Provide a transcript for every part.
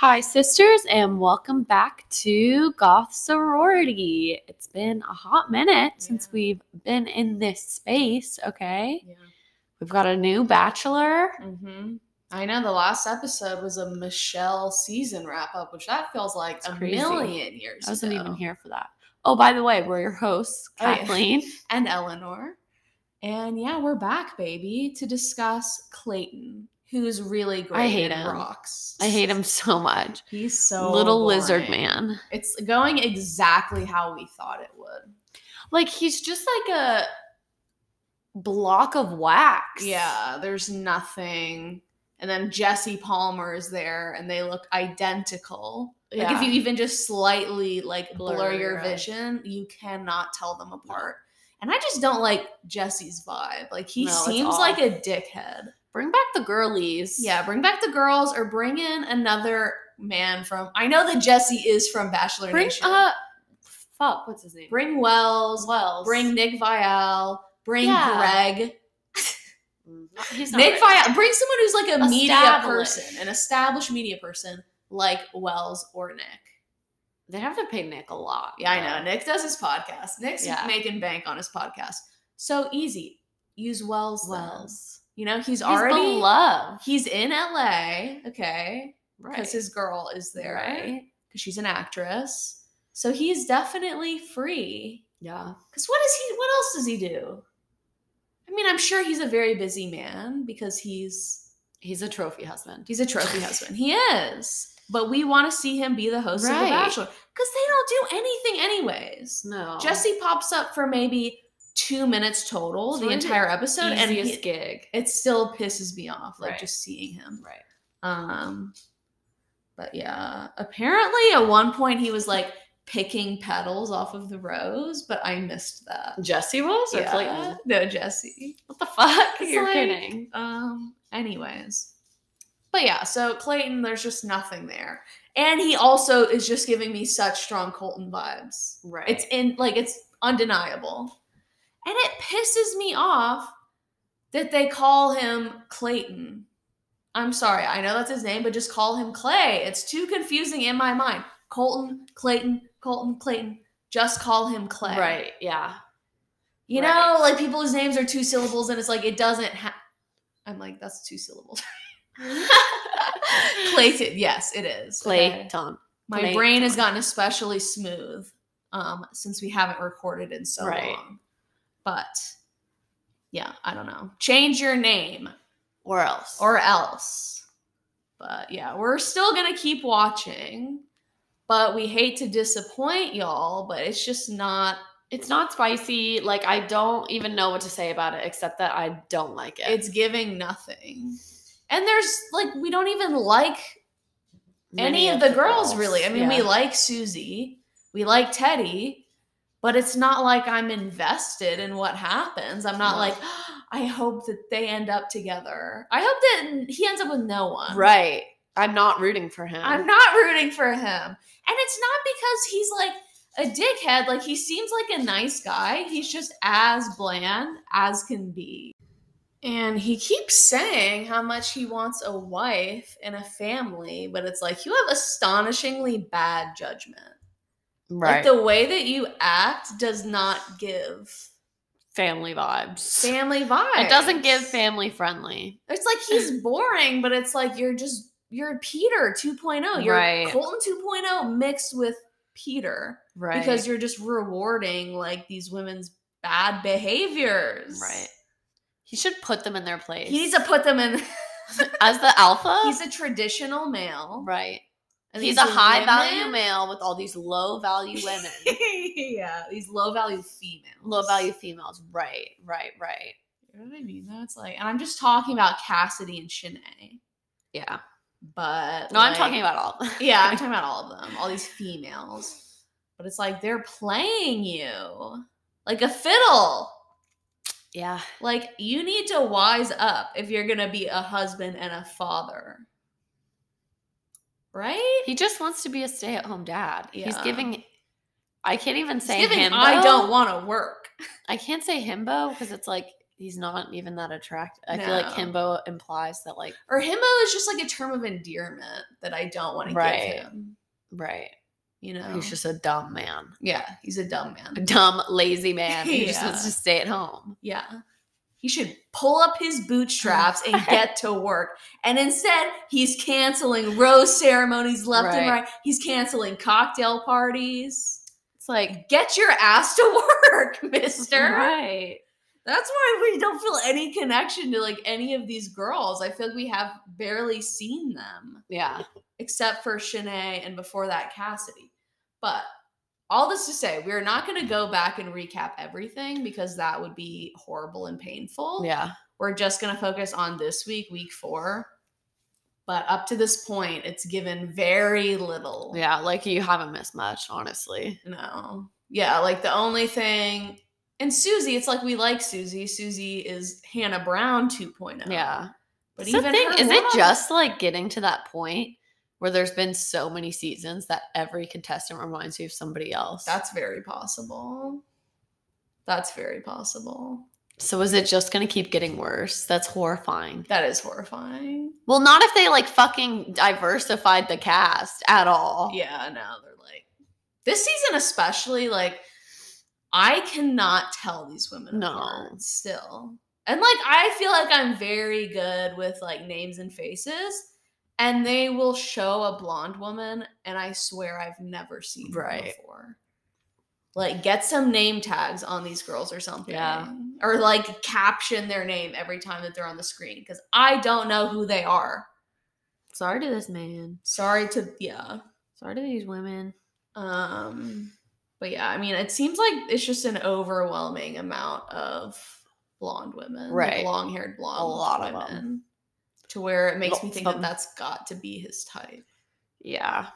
Hi, sisters, and welcome back to Goth Sorority. It's been a hot minute since we've been in this space, okay? Yeah. We've got a new Bachelor. Mm-hmm. I know, the last episode was a Michelle season wrap-up, which that feels like it's a million years ago. I wasn't even here for that. Oh, by the way, we're your hosts, Kathleen. Oh, yeah. And Eleanor. And yeah, we're back, baby, to discuss Clayton. Who's really great. I hate him. Rocks. I hate him so much. He's so little boring. Lizard man. It's going exactly how we thought it would. Like, he's just like a block of wax. Yeah, there's nothing. And then Jesse Palmer is there, and they look identical. Yeah. Like, if you even just slightly, like, blur your vision, you cannot tell them apart. And I just don't like Jesse's vibe. Like, he seems like a dickhead. Bring back the girlies. Yeah, bring back the girls, or bring in another man from... I know that Jesse is from Bachelor Nation. What's his name? Bring Wells. Bring Nick Vial. Bring Greg. He's not Nick Vial. Bring someone who's like a media person, an established media person like Wells or Nick. They have to pay Nick a lot. Yeah, I know. Nick does his podcast. Nick's making bank on his podcast. So easy. Use Wells. You know, he's already beloved. He's in LA, okay? Right. Because his girl is there, right? Because she's an actress. So he's definitely free. Yeah. Because what else does he do? I mean, I'm sure he's a very busy man because he's a trophy husband. He's a trophy husband. He is. But we want to see him be the host of The Bachelor. Because they don't do anything anyways. No. Jesse pops up for maybe 2 minutes total, the entire episode, and his gig. It still pisses me off, like just seeing him. Right. But yeah, apparently at one point he was like picking petals off of the rose, but I missed that. Jesse was? Or Clayton? No, Jesse. What the fuck? You're kidding. Anyways. But yeah, so Clayton, there's just nothing there. And he also is just giving me such strong Colton vibes. Right. It's undeniable. And it pisses me off that they call him Clayton. I'm sorry. I know that's his name, but just call him Clay. It's too confusing in my mind. Colton. Just call him Clay. Right, yeah. You know, like, people's names are two syllables, and it's like, it doesn't have... I'm like, that's two syllables. Clayton. Yes, it is. Clayton. Okay. My brain has gotten especially smooth since we haven't recorded in so long. But, yeah, I don't know. Change your name. Or else. But, yeah, we're still going to keep watching. But we hate to disappoint y'all, but it's just not... It's not spicy. Like, I don't even know what to say about it, except that I don't like it. It's giving nothing. And there's, like, we don't even like any of the girls, really. I mean, we like Susie. We like Teddy. But it's not like I'm invested in what happens. I'm not like, oh, I hope that they end up together. I hope that he ends up with no one. Right. I'm not rooting for him. And it's not because he's like a dickhead. Like, he seems like a nice guy. He's just as bland as can be. And he keeps saying how much he wants a wife and a family. But it's like, you have astonishingly bad judgment. Right. Like, the way that you act does not give family vibes. It doesn't give family friendly. It's like, he's boring, but it's like, you're Peter 2.0. You're Colton 2.0 mixed with Peter. Right. Because you're just rewarding, like, these women's bad behaviors. Right. He should put them in their place. He needs to put them in. As the alpha? He's a traditional male. Right. He's a high-value male with all these low-value women. Yeah, these low-value females. Right. You know what I mean? That's like... And I'm just talking about Cassidy and Shanae. Yeah. But... No, like, I'm talking about all of them. Yeah, I'm talking about all of them. All these females. But it's like, they're playing you. Like a fiddle. Yeah. Like, you need to wise up if you're going to be a husband and a father. Right? He just wants to be a stay-at-home dad. Yeah. He's giving... I can't even say himbo. I don't want to work. I can't say himbo because it's like, he's not even that attractive. I feel like himbo implies that, like, or himbo is just like a term of endearment that I don't want to give him. Right. You know, he's just a dumb man. Yeah, he's a dumb man. A dumb, lazy man. He just wants to stay at home. Yeah. He should pull up his bootstraps and get to work. And instead, he's canceling rose ceremonies left and right. He's canceling cocktail parties. It's like, get your ass to work, mister. Right. That's why we don't feel any connection to, like, any of these girls. I feel like we have barely seen them. Yeah. Except for Shanae and before that, Cassidy. But all this to say, we're not going to go back and recap everything because that would be horrible and painful. Yeah. We're just going to focus on this week, week four. But up to this point, it's given very little. Yeah, like you haven't missed much, honestly. No. Yeah, like the only thing... And Susie, it's like we like Susie. Susie is Hannah Brown 2.0. Yeah. But even is it just like getting to that point where there's been so many seasons that every contestant reminds you of somebody else? That's very possible. That's very possible. So is it just going to keep getting worse? That's horrifying. That is horrifying. Well, not if they like fucking diversified the cast at all. Yeah, no, they're like... This season especially, like... I cannot tell these women apart still. And, like, I feel like I'm very good with, like, names and faces. And they will show a blonde woman, and I swear I've never seen her before. Like, get some name tags on these girls or something. Yeah. Or, like, caption their name every time that they're on the screen. Because I don't know who they are. Sorry to this man. Sorry to, Sorry to these women. But yeah, I mean, it seems like it's just an overwhelming amount of blonde women. Right. Like long-haired blonde women. A lot of them. To where it makes me think that that's got to be his type. Yeah.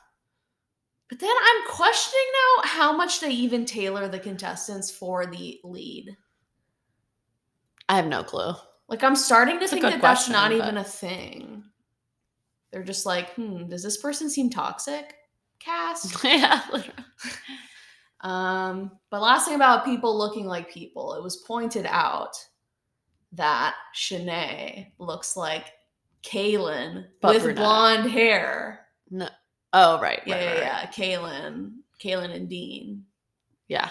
But then I'm questioning now how much they even tailor the contestants for the lead. I have no clue. Like, I'm starting to think that that's not even a thing. They're just like, does this person seem toxic? Cast. Yeah, literally. But last thing about people looking like people, it was pointed out that Shanae looks like Kaelynn with brunette. Blonde hair. No. Oh, right. Yeah. Kaelynn and Dean. Yeah.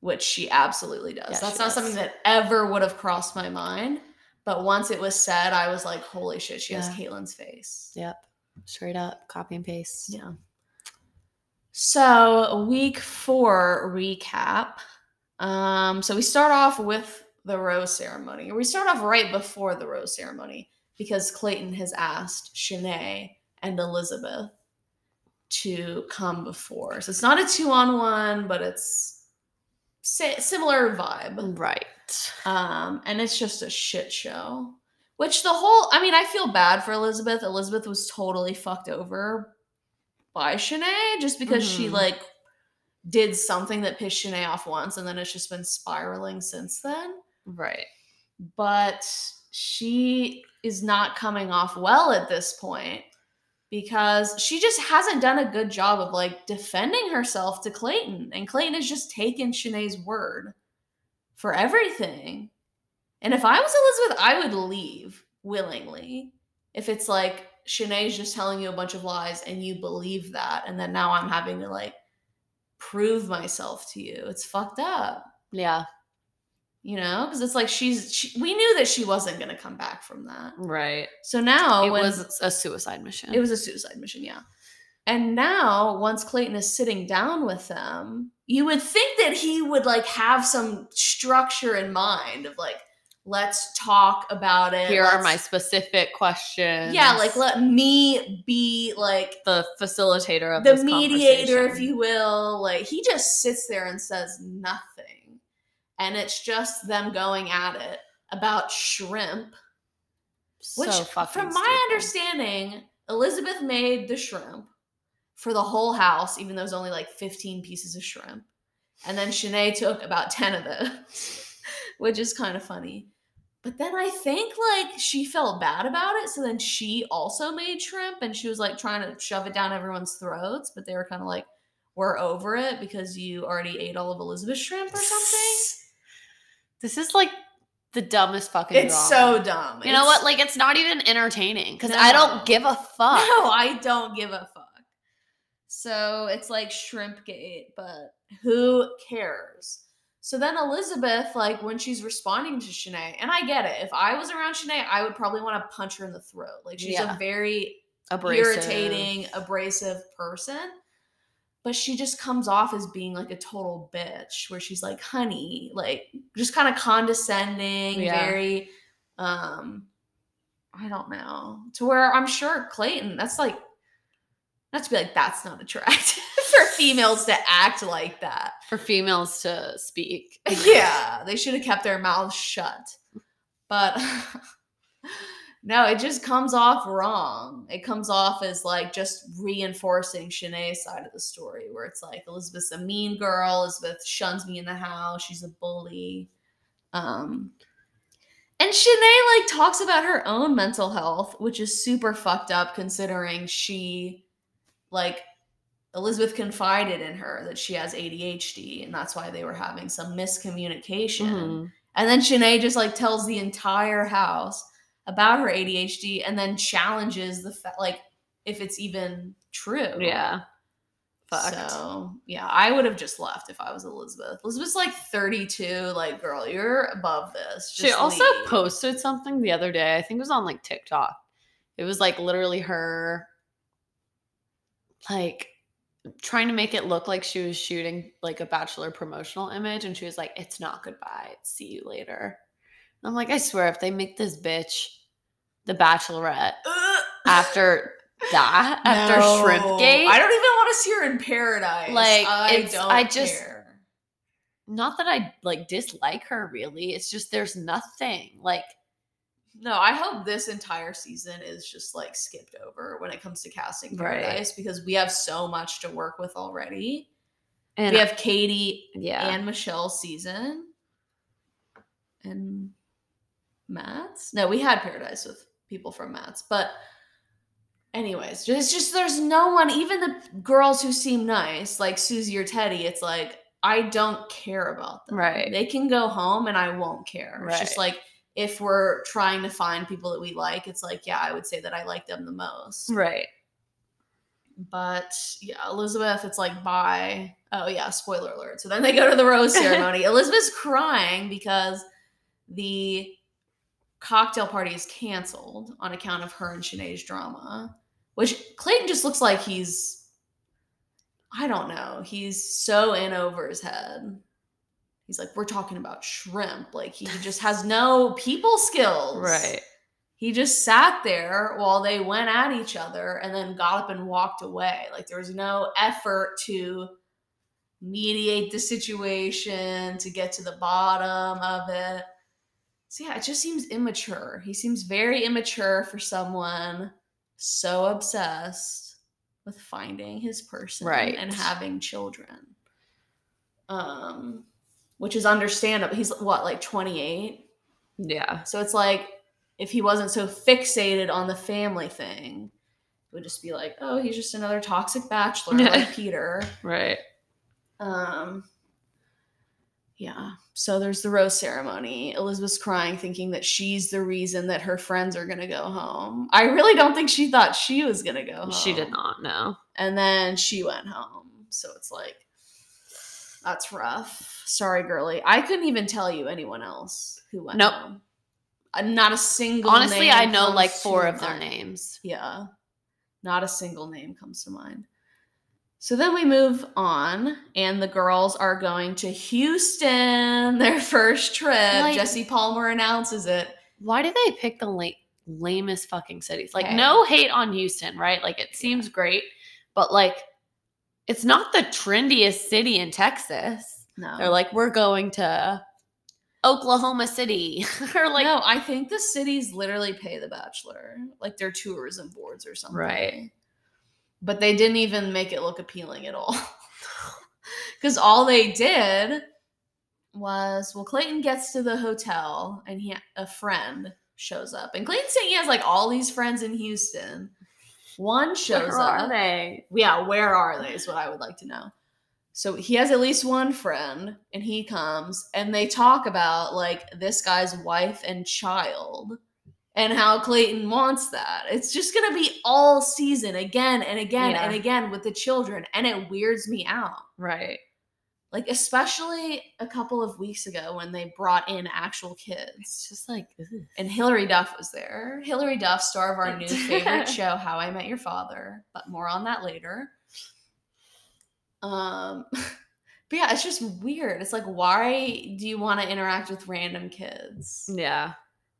Which she absolutely does. Yeah, that's not something that ever would have crossed my mind. But once it was said, I was like, holy shit, she has Kaelynn's face. Yep. Straight up. Copy and paste. Yeah. So, week four recap. So, we start off with the rose ceremony. We start off right before the rose ceremony because Clayton has asked Shanae and Elizabeth to come before. So, it's not a 2-on-1, but it's similar vibe. Right. And it's just a shit show. Which I feel bad for Elizabeth. Elizabeth was totally fucked over by Shanae, just because she like did something that pissed Shanae off once, and then it's just been spiraling since then. Right. But she is not coming off well at this point because she just hasn't done a good job of like defending herself to Clayton, and Clayton has just taken Shanae's word for everything. And if I was Elizabeth, I would leave willingly if it's like Shanae's just telling you a bunch of lies and you believe that, and then now I'm having to like prove myself to you. It's fucked up. Yeah. You know, because it's like we knew that she wasn't going to come back from that. Right. So now it was a suicide mission. It was a suicide mission, yeah. And now once Clayton is sitting down with them, you would think that he would like have some structure in mind of like, let's talk about it. Here are my specific questions. Yeah, like let me be like the facilitator of this conversation. The mediator, if you will. Like he just sits there and says nothing. And it's just them going at it about shrimp. Which, from my understanding, Elizabeth made the shrimp for the whole house, even though it was only like 15 pieces of shrimp. And then Shanae took about 10 of those, which is kind of funny. But then I think, like, she felt bad about it, so then she also made shrimp, and she was, like, trying to shove it down everyone's throats, but they were kind of like, we're over it because you already ate all of Elizabeth's shrimp or something. This is, like, the dumbest fucking drama. It's so dumb. You know what? Like, it's not even entertaining because I don't give a fuck. No, I don't give a fuck. So it's like Shrimpgate, but who cares? So then Elizabeth, like, when she's responding to Shanae, and I get it. If I was around Shanae, I would probably want to punch her in the throat. Like, she's a very irritating, abrasive person. But she just comes off as being, like, a total bitch, where she's like, honey, like, just kind of condescending, very, I don't know. To where I'm sure Clayton, that's, like, not to be like, that's not attractive. For females to act like that. For females to speak. Yeah. They should have kept their mouths shut. But no, it just comes off wrong. It comes off as like just reinforcing Shanae's side of the story, where it's like Elizabeth's a mean girl. Elizabeth shuns me in the house. She's a bully. And Shanae like talks about her own mental health, which is super fucked up considering she like Elizabeth confided in her that she has ADHD, and that's why they were having some miscommunication. Mm-hmm. And then Shanae just, like, tells the entire house about her ADHD and then challenges the fact, like, if it's even true. Yeah. Fucked. So, yeah, I would have just left if I was Elizabeth. Elizabeth's, like, 32. Like, girl, you're above this. Just leave. Posted something the other day. I think it was on, like, TikTok. It was, like, literally her, like, trying to make it look like she was shooting like a Bachelor promotional image, and she was like, it's not goodbye, see you later. And I'm like, I swear if they make this bitch the Bachelorette after that, after Shrimpgate, I don't even want to see her in paradise. Like, I just care. Not that I like dislike her really, it's just there's nothing like. No, I hope this entire season is just, like, skipped over when it comes to casting Paradise because we have so much to work with already. And we have Katie and Michelle's season. And Matt's? No, we had Paradise with people from Matt's. But anyways, it's just there's no one, even the girls who seem nice, like Susie or Teddy, it's like, I don't care about them. Right. They can go home and I won't care. Right. It's just like, if we're trying to find people that we like, it's like, yeah, I would say that I like them the most. Right. But, yeah, Elizabeth, it's like, bye. Oh, yeah, spoiler alert. So then they go to the rose ceremony. Elizabeth's crying because the cocktail party is canceled on account of her and Shanae's drama, which Clayton just looks like he's, I don't know, he's so in over his head. He's like, we're talking about shrimp. Like, he just has no people skills. Right. He just sat there while they went at each other and then got up and walked away. Like, there was no effort to mediate the situation, to get to the bottom of it. So, yeah, it just seems immature. He seems very immature for someone so obsessed with finding his person and having children. Which is understandable. He's, what, like 28? Yeah. So it's like, if he wasn't so fixated on the family thing, it would just be like, oh, he's just another toxic bachelor like Peter. Right. Yeah. So there's the rose ceremony. Elizabeth's crying, thinking that she's the reason that her friends are going to go home. I really don't think she thought she was going to go home. She did not, no. And then she went home. So it's like, that's rough. Sorry, girly. I couldn't even tell you anyone else who went home. Not a single name. Honestly, I know like four of their names. Yeah. Not a single name comes to mind. So then we move on, and the girls are going to Houston, their first trip. Like, Jesse Palmer announces it. Why do they pick the lamest fucking cities? Like, no hate on Houston, right? Like, it seems great, but like, it's not the trendiest city in Texas. No. They're like, we're going to Oklahoma City. Or like, no, I think the cities literally pay The Bachelor. Like, they're tourism boards or something. Right. But they didn't even make it look appealing at all. Because all they did was, well, Clayton gets to the hotel, and a friend shows up. And Clayton's saying he has, like, all these friends in Houston. One shows up. Where are they? Yeah, where are they is what I would like to know. So he has at least one friend, and he comes, and they talk about, like, this guy's wife and child and how Clayton wants that. It's just going to be all season again and again and again with the children, and it weirds me out. Right. Like, especially a couple of weeks ago when they brought in actual kids. It's just like, ugh. And Hilary Duff was there. Hilary Duff, star of our new favorite show, How I Met Your Father. But more on that later. But yeah, it's just weird. It's like, why do you want to interact with random kids? Yeah.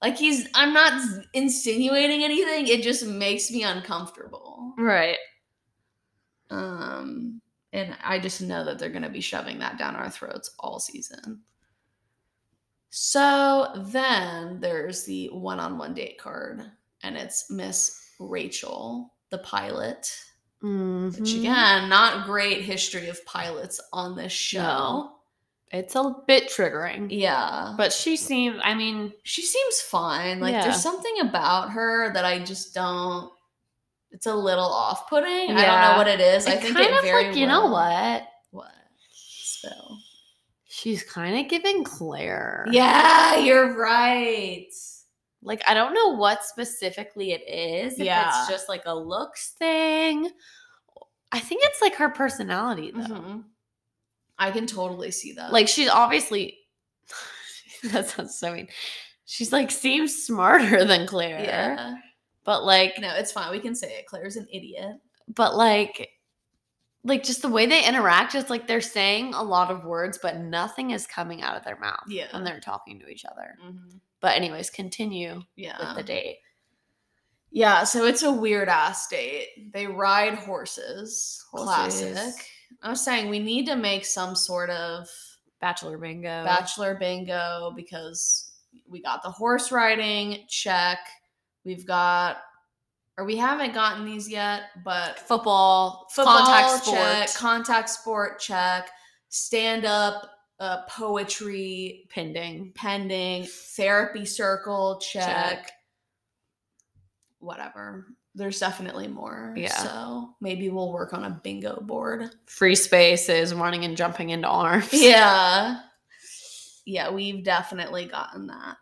Like, I'm not insinuating anything. It just makes me uncomfortable. Right. And I just know that they're going to be shoving that down our throats all season. So then there's the one-on-one date card, and it's Miss Rachel, the pilot, which, again, not great history of pilots on this show. No. It's a bit triggering. Yeah. But she seems fine. Like, there's something about her that I just don't. It's a little off-putting. Yeah. I don't know what it is. I think kind it very of like, you know what? What? So. She's kind of giving Claire. Yeah, you're right. Like, I don't know what specifically it is. Yeah. If it's just like a looks thing. I think it's like her personality, though. Mm-hmm. I can totally see that. Like, she's obviously – that sounds so mean. She's like, seems smarter than Claire. Yeah. But, like... No, it's fine. We can say it. Claire's an idiot. But, like, just the way they interact, it's like they're saying a lot of words, but nothing is coming out of their mouth. Yeah. When they're talking to each other. Mm-hmm. But anyways, continue with the date. Yeah, so it's a weird-ass date. They ride horses. Classic. I was saying, we need to make some sort of... Bachelor bingo, because we got the horse riding, check... We haven't gotten these yet, but football contact sport check, stand-up, poetry, pending, therapy circle check, whatever. There's definitely more. Yeah. So maybe we'll work on a bingo board. Free spaces, running and jumping into arms. Yeah. Yeah, we've definitely gotten that.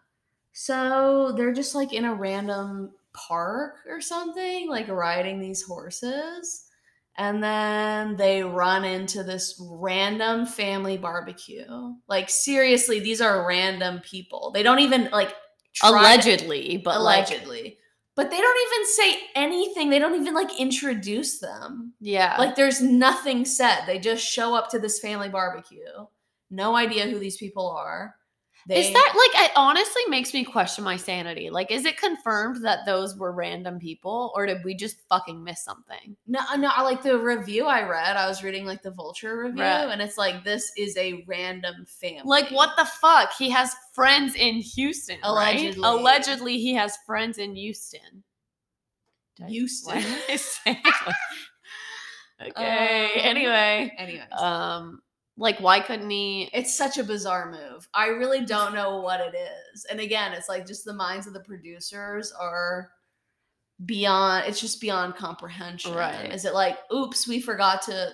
So they're just, like, in a random park or something, like, riding these horses. And then they run into this random family barbecue. Like, seriously, these are random people. They don't even, like... Allegedly. But they don't even say anything. They don't even, like, introduce them. Yeah. Like, there's nothing said. They just show up to this family barbecue. No idea who these people are. Is that, like, it honestly makes me question my sanity. Like, is it confirmed that those were random people, or did we just fucking miss something? No, like, the review I was reading, like, the Vulture review, and it's like, this is a random family. Like, what the fuck? He has friends in Houston, allegedly. Right? Allegedly, he has friends in Houston. Houston? Okay, anyway. Like, why couldn't he? It's such a bizarre move. I really don't know what it is. And again, it's like just the minds of the producers are beyond, it's just beyond comprehension. Right. Is it like, oops, we forgot to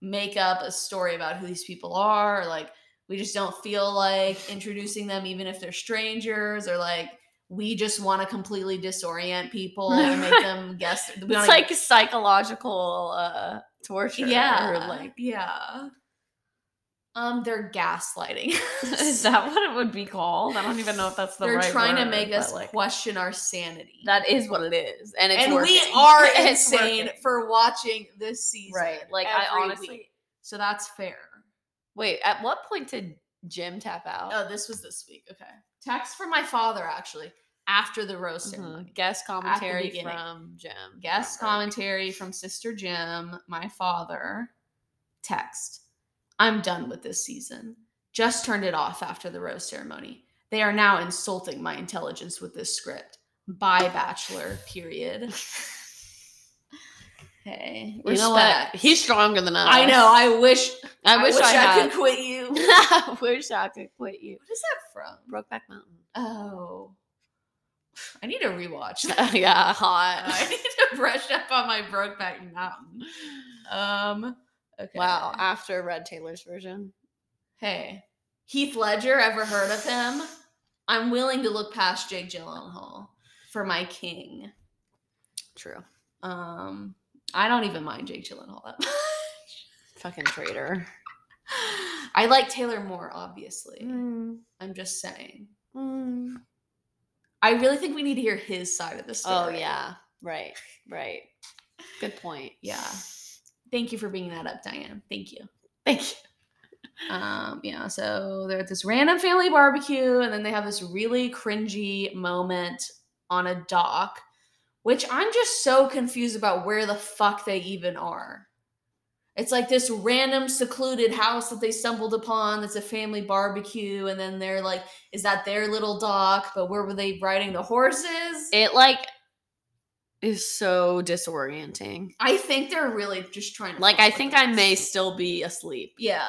make up a story about who these people are? Or like, we just don't feel like introducing them even if they're strangers, or like, we just want to completely disorient people and make them guess. It's like psychological torture. Yeah. Or like, yeah. They're gaslighting. Is that what it would be called? I don't even know if that's the right word. They're trying to make us question our sanity. That is what it is. And it's working. We are insane for watching this season. Right. Like, I honestly. Week. So that's fair. Wait, at what point did Jim tap out? Oh, this was this week. Okay. Text from my father, actually, after the roast ceremony. Mm-hmm. Guest commentary from Jim. Guest commentary from Sister Jim, my father. Text. I'm done with this season. Just turned it off after the roast ceremony. They are now insulting my intelligence with this script. Bye, Bachelor. Period. Hey, you know what? He's stronger than us. I know. I wish I could quit you. I wish I could quit you. What is that from? Brokeback Mountain. Oh. I need to rewatch that. Yeah, hot. I need to brush up on my Brokeback Mountain. Okay. Wow, after Red Taylor's version. Hey. Heath Ledger, ever heard of him? I'm willing to look past Jake Gyllenhaal for my king. True. I don't even mind Jake Gyllenhaal that much. Fucking traitor. I like Taylor more, obviously. I'm just saying. I really think we need to hear his side of the story. Oh, yeah. Right. Right. Good point. Yeah. Thank you for bringing that up, Diane. Thank you. Thank you. Yeah, so they're at this random family barbecue, and then they have this really cringy moment on a dock, which I'm just so confused about where the fuck they even are. It's like this random secluded house that they stumbled upon that's a family barbecue, and then they're like, is that their little dock? But where were they riding the horses? It, like, is so disorienting. I think they're really just trying to... Like, I think I may still be asleep. Yeah.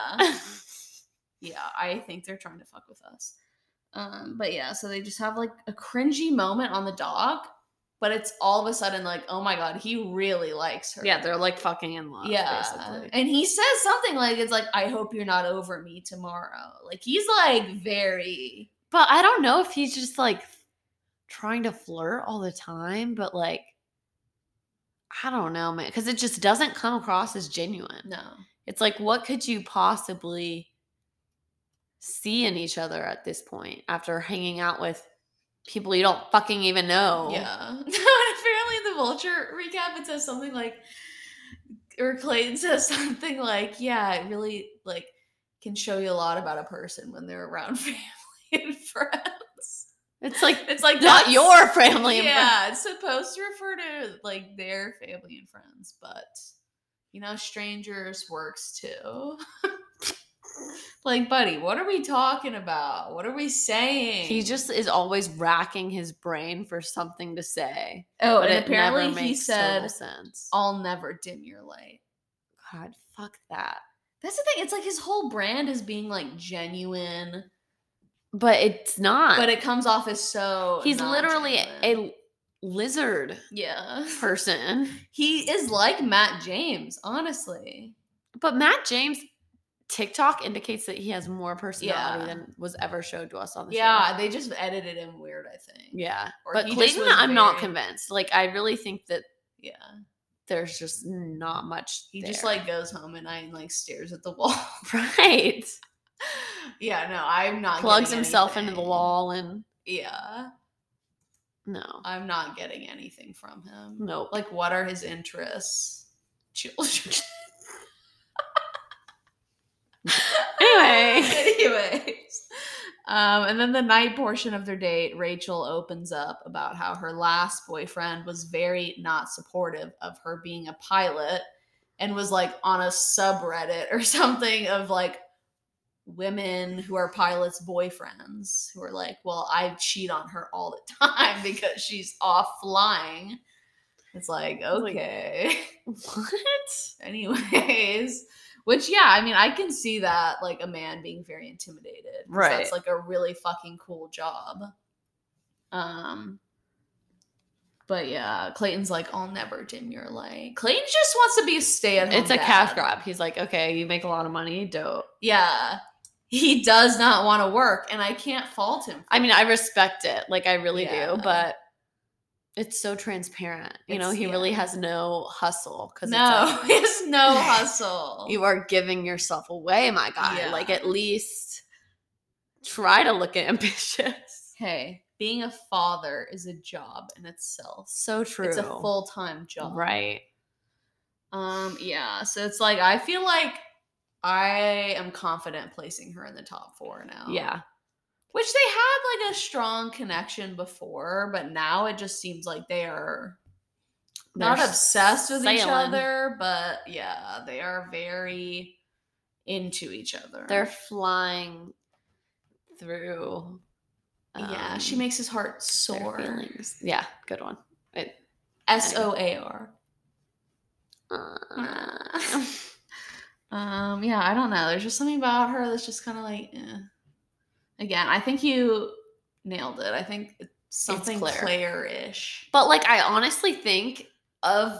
Yeah, I think they're trying to fuck with us. But yeah, so they just have, like, a cringy moment on the dock, but it's all of a sudden like, oh my God, he really likes her. Yeah, they're like fucking in love, basically. And he says something like, it's like, I hope you're not over me tomorrow. Like, he's like very... But I don't know if he's just like trying to flirt all the time, but like, I don't know, man. Because it just doesn't come across as genuine. No. It's like, what could you possibly see in each other at this point after hanging out with people you don't fucking even know? Yeah. And apparently in the Vulture recap, it says something like, or Clayton says something like, yeah, it really, like, can show you a lot about a person when they're around family and friends. It's like not your family and friends. Yeah, it's supposed to refer to, like, their family and friends, but, you know, strangers works, too. Like, buddy, what are we talking about? What are we saying? He just is always racking his brain for something to say. Oh, and it apparently never makes total sense. I'll never dim your light. God, fuck that. That's the thing. It's like his whole brand is being, like, genuine. But it's not. But it comes off as so... He's literally a lizard person. He is like Matt James, honestly. But Matt James... TikTok indicates that he has more personality than was ever showed to us on the show. Yeah, they just edited him weird, I think. Yeah. Or but Clayton, I'm not convinced. Like, I really think that there's just not much there. Just, like, goes home at night and, like, stares at the wall. Right. Yeah, no, I'm not Plugs himself into the wall and... Yeah. No. I'm not getting anything from him. Nope. Like, what are his interests? Children. Anyways, and then the night portion of their date, Rachel opens up about how her last boyfriend was very not supportive of her being a pilot and was like on a subreddit or something of like women who are pilots' boyfriends who are like, well, I cheat on her all the time because she's off flying. It's like, okay. What? Anyways... Which, yeah, I mean, I can see that, like, a man being very intimidated. Right. That's, like, a really fucking cool job. But, yeah, Clayton's like, I'll never dim your light. Clayton just wants to be a stay-at-home It's a dad. Cash grab. He's like, okay, you make a lot of money. Dope. Yeah. He does not want to work, and I can't fault him. I mean, I respect it. Like, I really do, but... It's so transparent. You know, he really has no hustle. He has no hustle. You are giving yourself away, my guy. Yeah. Like, at least try to look ambitious. Hey, being a father is a job in itself. So true. It's a full-time job. Right. Yeah, so it's like, I feel like I am confident placing her in the top four now. Yeah. Which they had, like, a strong connection before, but now it just seems like they are not obsessed with each other, but, yeah, they are very into each other. They're flying through. Yeah, she makes his heart soar. Yeah, good one. S-O-A-R. Yeah, I don't know. There's just something about her that's just kind of like, eh. Again, I think you nailed it. I think it's something Claire-ish. But, like, I honestly think of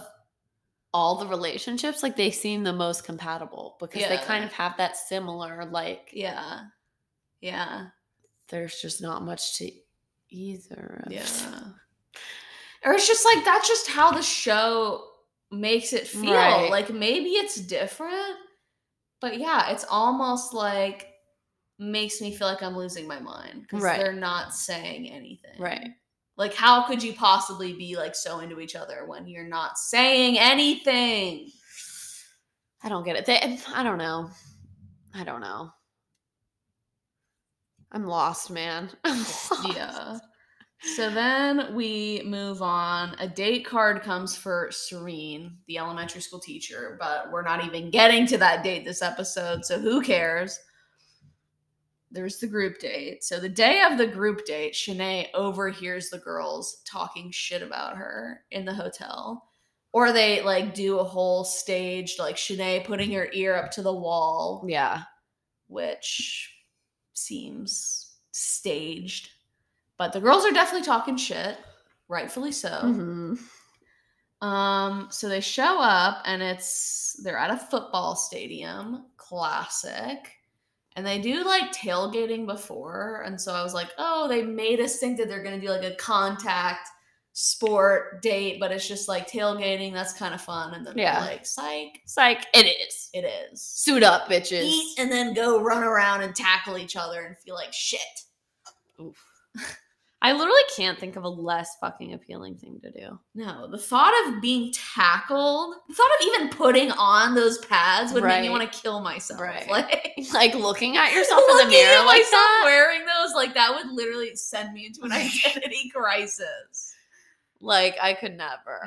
all the relationships, like, they seem the most compatible because they kind of have that similar, like, there's just not much to either of. Or it's just like, that's just how the show makes it feel. Right. Like, maybe it's different, but yeah, it's almost like makes me feel like I'm losing my mind because they're not saying anything. Right. Like, how could you possibly be, like, so into each other when you're not saying anything? I don't get it. I don't know. I'm lost, man. I'm lost. Yeah. So then we move on. A date card comes for Serene, the elementary school teacher, but we're not even getting to that date this episode, so who cares? There's the group date. So the day of the group date, Shanae overhears the girls talking shit about her in the hotel. Or they, like, do a whole staged, like, Shanae putting her ear up to the wall. Yeah. Which seems staged. But the girls are definitely talking shit. Rightfully so. Mm-hmm. So they show up, and they're at a football stadium. Classic. And they do, like, tailgating before, and so I was like, oh, they made us think that they're going to do, like, a contact sport date, but it's just, like, tailgating. That's kind of fun. And then they're like, psych. Psych. It is. Suit up, bitches. Eat and then go run around and tackle each other and feel like shit. Oof. I literally can't think of a less fucking appealing thing to do. No. The thought of being tackled, the thought of even putting on those pads would make me want to kill myself. Right. Like looking at yourself in the mirror at like that? Wearing those, like, that would literally send me into an identity crisis. Like, I could never.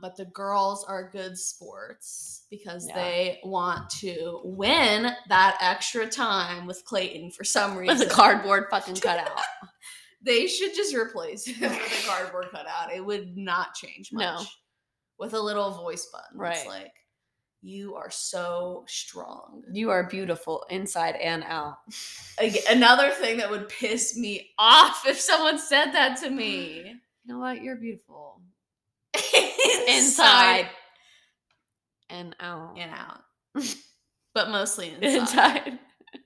But the girls are good sports because they want to win that extra time with Clayton for some reason. With a cardboard fucking cutout. They should just replace him with a cardboard cutout. It would not change much. No. With a little voice button. Right. It's like, you are so strong. You are beautiful inside and out. Another thing that would piss me off if someone said that to me. You know what? You're beautiful. Inside and out. And out. But mostly inside.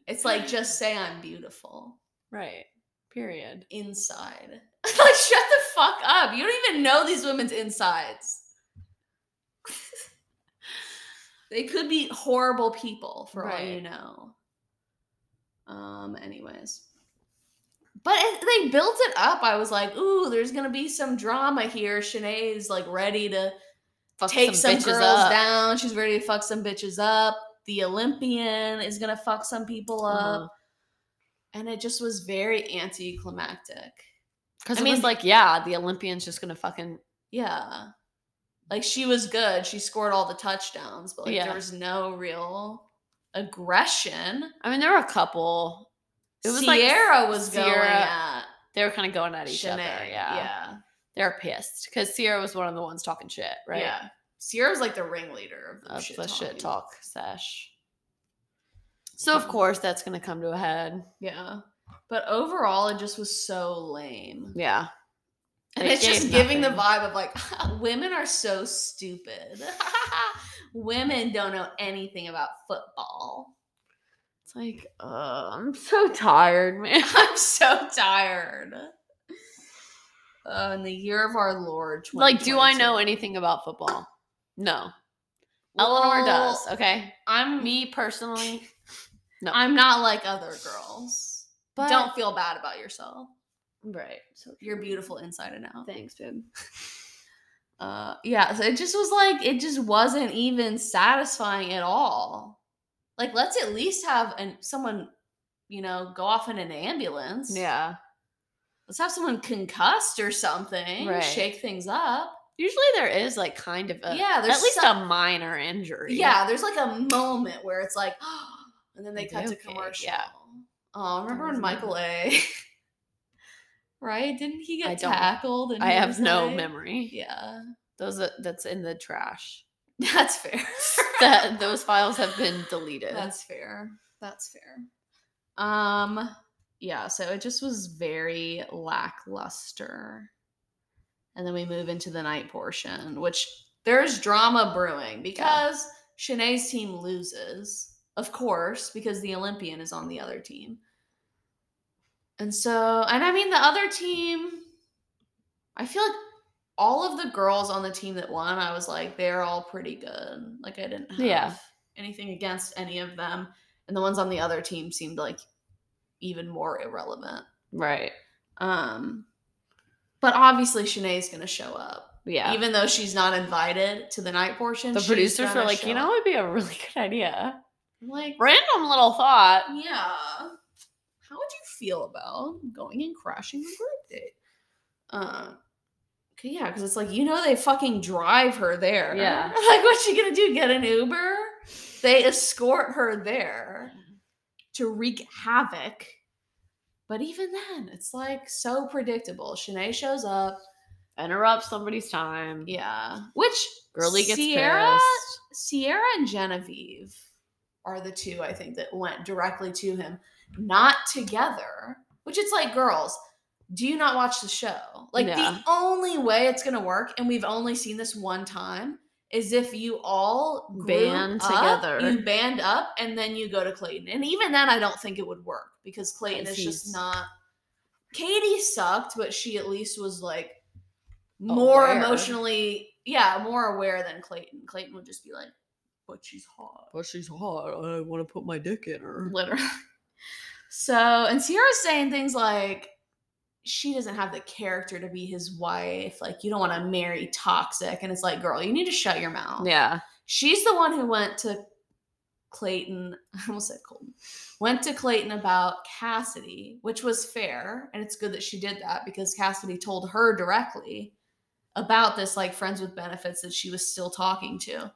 It's like, just say I'm beautiful. Right. Period. Inside. Like, shut the fuck up. You don't even know these women's insides. They could be horrible people for all you know. Anyways. But they built it up. I was like, ooh, there's going to be some drama here. Shanae's, like, ready to take some girls down. She's ready to fuck some bitches up. The Olympian is going to fuck some people up. And it just was very anticlimactic. Because it was like, yeah, the Olympian's just going to fucking... Yeah. Like, she was good. She scored all the touchdowns. But, like, there was no real aggression. I mean, there were a couple... It was Sierra was going at... They were kind of going at each other, yeah. They were pissed, because Sierra was one of the ones talking shit, right? Yeah. Sierra was, like, the ringleader of the shit talk sesh. So, of course, that's going to come to a head. Yeah. But overall, it just was so lame. Yeah. And it's just giving the vibe of, like, women are so stupid. Women don't know anything about football. It's like, I'm so tired, man. I'm so tired. In the year of our Lord, 2022. Like, do I know anything about football? No. Well, Eleanor does, okay? Me, personally, no. I'm not like other girls. But don't feel bad about yourself. Right. So you're beautiful inside and out. Thanks, babe. So it just was like, it just wasn't even satisfying at all. Like, let's at least have someone, you know, go off in an ambulance. Yeah. Let's have someone concussed or something. Right. Shake things up. Usually there is, like, kind of a... Yeah, there's... At least a minor injury. Yeah, there's, like, a moment where it's like... Oh, and then they cut to commercial. Yeah. Oh, remember when Michael A... right? Didn't he get tackled? And I have no memory. Yeah. That's in the trash. That's fair. Those files have been deleted. That's fair. So it just was very lackluster. And then we move into the night portion, which there's drama brewing because Shanae's team loses, of course, because the Olympian is on the other team. And so, and I mean, the other team, I feel like all of the girls on the team that won, I was like, they're all pretty good. Like, I didn't have anything against any of them. And the ones on the other team seemed like even more irrelevant. Right. But obviously Shanae's going to show up. Yeah. Even though she's not invited to the night portion. The producers were like, you know, it'd be a really good idea. Like, random little thought. Yeah. How would you feel about going and crashing the group date? Yeah, because it's like, you know, they fucking drive her there. Yeah. Like, what's she going to do? Get an Uber? They escort her there to wreak havoc. But even then, it's like so predictable. Shanae shows up, interrupts somebody's time. Yeah. Which girly gets pissed. Sierra and Genevieve are the two, I think, that went directly to him. Not together. Which it's like, girls, do you not watch the show? Like, the only way it's going to work, and we've only seen this one time, is if you all band together. You band up, and then you go to Clayton. And even then, I don't think it would work, because Clayton is just not... Katie sucked, but she at least was, like, more emotionally... Yeah, more aware than Clayton. Clayton would just be like, but she's hot. But she's hot. I want to put my dick in her. Literally. So, and Sierra's saying things like, she doesn't have the character to be his wife. Like, you don't want to marry toxic. And it's like, girl, you need to shut your mouth. Yeah. She's the one who went to Clayton. I almost said Colton. Went to Clayton about Cassidy, which was fair. And it's good that she did that, because Cassidy told her directly about this, like, friends with benefits that she was still talking to.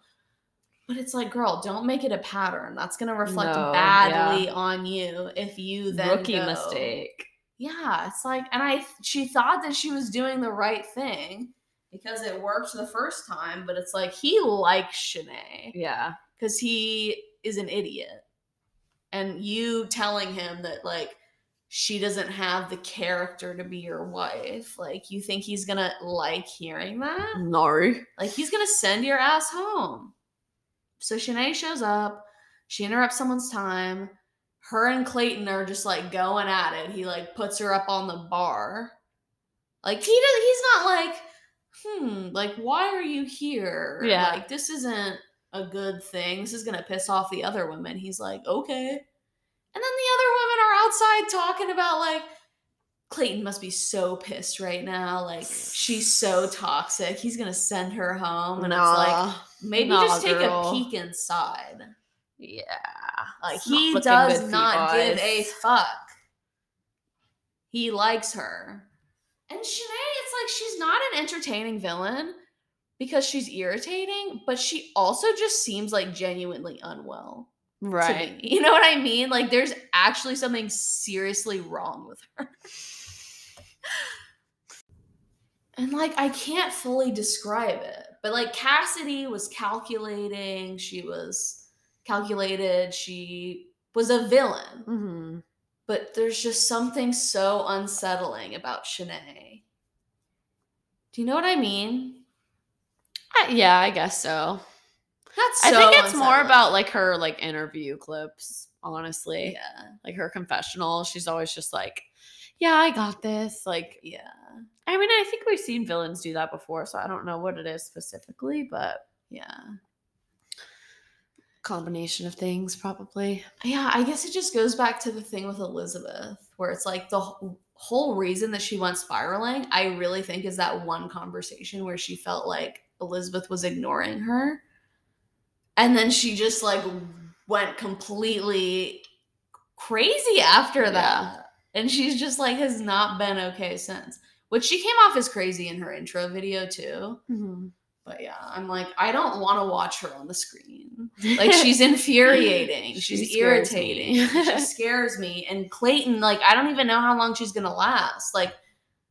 But it's like, girl, don't make it a pattern. That's going to reflect badly on you if you then mistake. Yeah, it's like, and she thought that she was doing the right thing because it worked the first time, but it's like, he likes Shanae. Yeah. Because he is an idiot. And you telling him that, like, she doesn't have the character to be your wife, like, you think he's going to like hearing that? No. Like, he's going to send your ass home. So Shanae shows up. She interrupts someone's time. Her and Clayton are just, like, going at it. He, like, puts her up on the bar. Like, he's not like, like, why are you here? Yeah. Like, this isn't a good thing. This is going to piss off the other women. He's like, okay. And then the other women are outside talking about, like, Clayton must be so pissed right now. Like, she's so toxic. He's going to send her home. And it's like, maybe just take a peek inside. Yeah. Like, he does not give a fuck. He likes her. And Shanae, it's like, she's not an entertaining villain because she's irritating, but she also just seems like genuinely unwell. Right. You know what I mean? Like, there's actually something seriously wrong with her. And, like, I can't fully describe it. But, like, Cassidy was calculating. She was... calculated. She was a villain. Mm-hmm. But there's just something so unsettling about Shanae. Do you know what I mean? Yeah, I guess so. That's so I think it's more about, like, her, like, interview clips, honestly. Yeah. Like, her confessional. She's always just like, yeah, I got this. Like, yeah. I mean, I think we've seen villains do that before, so I don't know what it is specifically, but yeah. Combination of things, probably. Yeah, I guess it just goes back to the thing with Elizabeth, where it's like the whole reason that she went spiraling, I really think, is that one conversation where she felt like Elizabeth was ignoring her. And then she just, like, went completely crazy after that. And she's just, like, has not been okay since. Which she came off as crazy in her intro video, too. Mm-hmm. But yeah, I'm like, I don't want to watch her on the screen. Like, she's infuriating. She's irritating. She scares me. And Clayton, like, I don't even know how long she's going to last. Like,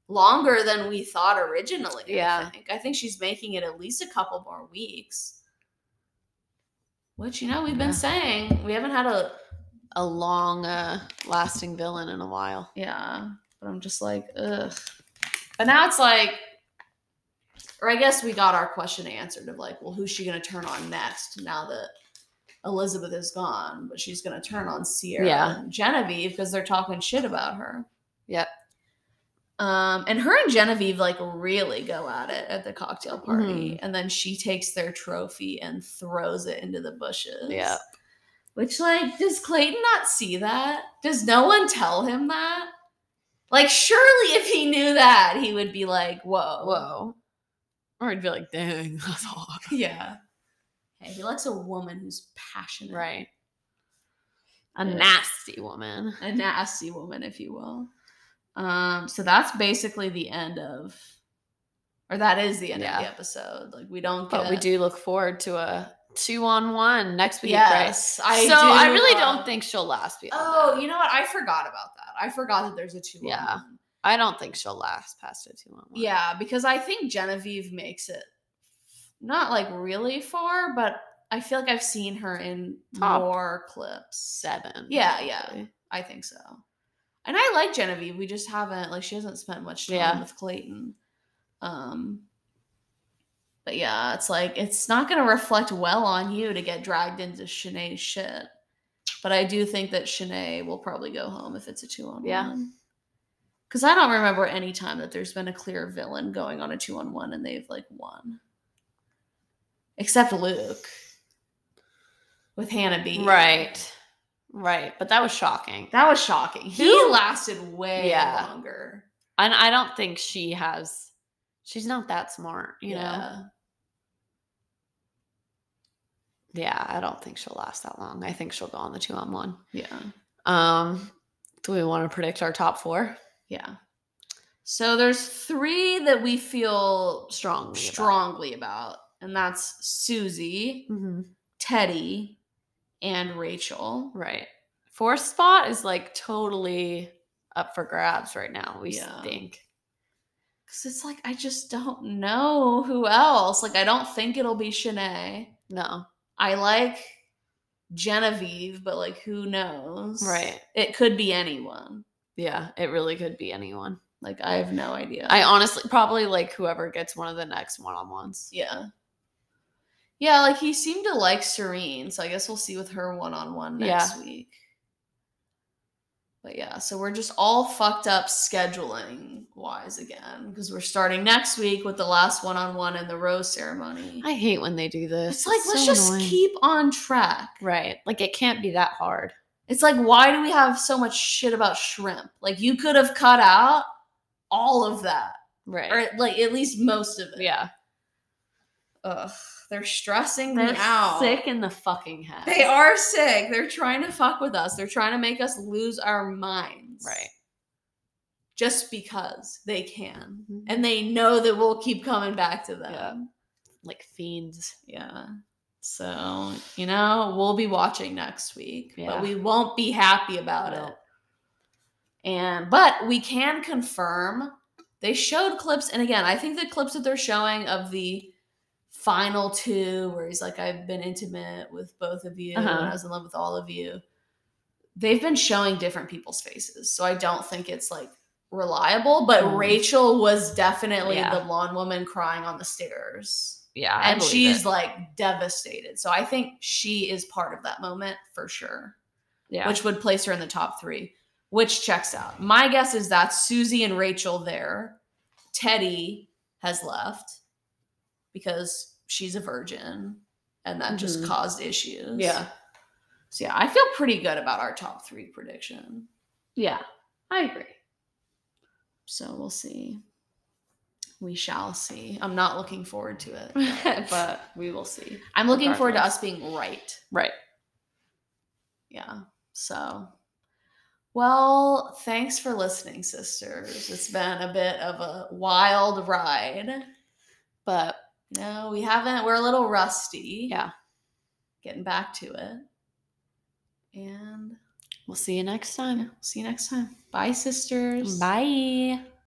longer than we thought originally. Yeah. I think she's making it at least a couple more weeks. Which, you know, we've been saying. We haven't had a long, lasting villain in a while. Yeah. But I'm just like, ugh. But now it's like, Or I guess we got our question answered of like, well, who's she going to turn on next now that Elizabeth is gone? But she's going to turn on Sierra and Genevieve because they're talking shit about her. Yep. And her and Genevieve like really go at it at the cocktail party. And then she takes their trophy and throws it into the bushes. Yeah. Which, like, does Clayton not see that? Does no one tell him that? Like, surely if he knew that, he would be like, whoa. Whoa. Or he'd be like, dang, that's a lot. Yeah. Hey, he likes a woman who's passionate. Right. A nasty woman. A nasty woman, if you will. So that's basically the end of, or that is the end of the episode. Like, we don't get. But we do look forward to a 2-on-1 next week, Bryce. I really don't think she'll last beyond that. You know what? I forgot about that. I forgot that there's a 2-on-1. Yeah. I don't think she'll last past a 2-on-1. Yeah, because I think Genevieve makes it not, like, really far, but I feel like I've seen her in more clips. 7. Yeah, probably. Yeah. I think so. And I like Genevieve. We just haven't, like, she hasn't spent much time with Clayton. But yeah, it's like, it's not going to reflect well on you to get dragged into Shanae's shit. But I do think that Shanae will probably go home if it's a 2-on-1. Yeah. Because I don't remember any time that there's been a clear villain going on a 2-on-1 and they've, like, won. Except Luke. With Hannah B. Right. Right. But that was shocking. That was shocking. He lasted way longer. And I don't think she has... She's not that smart, you know? Yeah, I don't think she'll last that long. I think she'll go on the 2-on-1. Yeah. Do we want to predict our top 4? Yeah. So there's 3 that we feel strongly about. And that's Susie, Teddy, and Rachel. Right. 4th spot is, like, totally up for grabs right now, we think. Because it's like, I just don't know who else. Like, I don't think it'll be Shanae. No. I like Genevieve, but, like, who knows? Right. It could be anyone. Yeah, it really could be anyone. Like, I have no idea. I honestly probably like whoever gets one of the next 1-on-1s. Yeah. Yeah, like, he seemed to like Serene, so I guess we'll see with her 1-on-1 next week. But yeah, so we're just all fucked up scheduling-wise again because we're starting next week with the last 1-on-1 and the rose ceremony. I hate when they do this. It's like, let's just keep on track. Right. Like, it can't be that hard. It's like, why do we have so much shit about shrimp? Like, you could have cut out all of that. Right. Or, like, at least most of it. Yeah. Ugh. They're stressing me out. They're sick in the fucking head. They are sick. They're trying to fuck with us. They're trying to make us lose our minds. Right. Just because they can. Mm-hmm. And they know that we'll keep coming back to them. Yeah. Like fiends. Yeah. So, you know, we'll be watching next week. Yeah. But we won't be happy about it. But we can confirm they showed clips. And again, I think the clips that they're showing of the final 2 where he's like, I've been intimate with both of you and I was in love with all of you. They've been showing different people's faces. So I don't think it's like reliable, but Rachel was definitely the blonde woman crying on the stairs. Yeah. And she's like devastated. So I think she is part of that moment for sure. Yeah. Which would place her in the top 3, which checks out. My guess is that Susie and Rachel there. Teddy has left. Because she's a virgin, and that just caused issues. Yeah. So, yeah, I feel pretty good about our top 3 prediction. Yeah, I agree. So, we'll see. We shall see. I'm not looking forward to it, but we will see. I'm looking forward to us being right. Right. Yeah. So, well, thanks for listening, sisters. It's been a bit of a wild ride. But... No, we haven't. We're a little rusty. Yeah. Getting back to it. And we'll see you next time. Bye, sisters. Bye.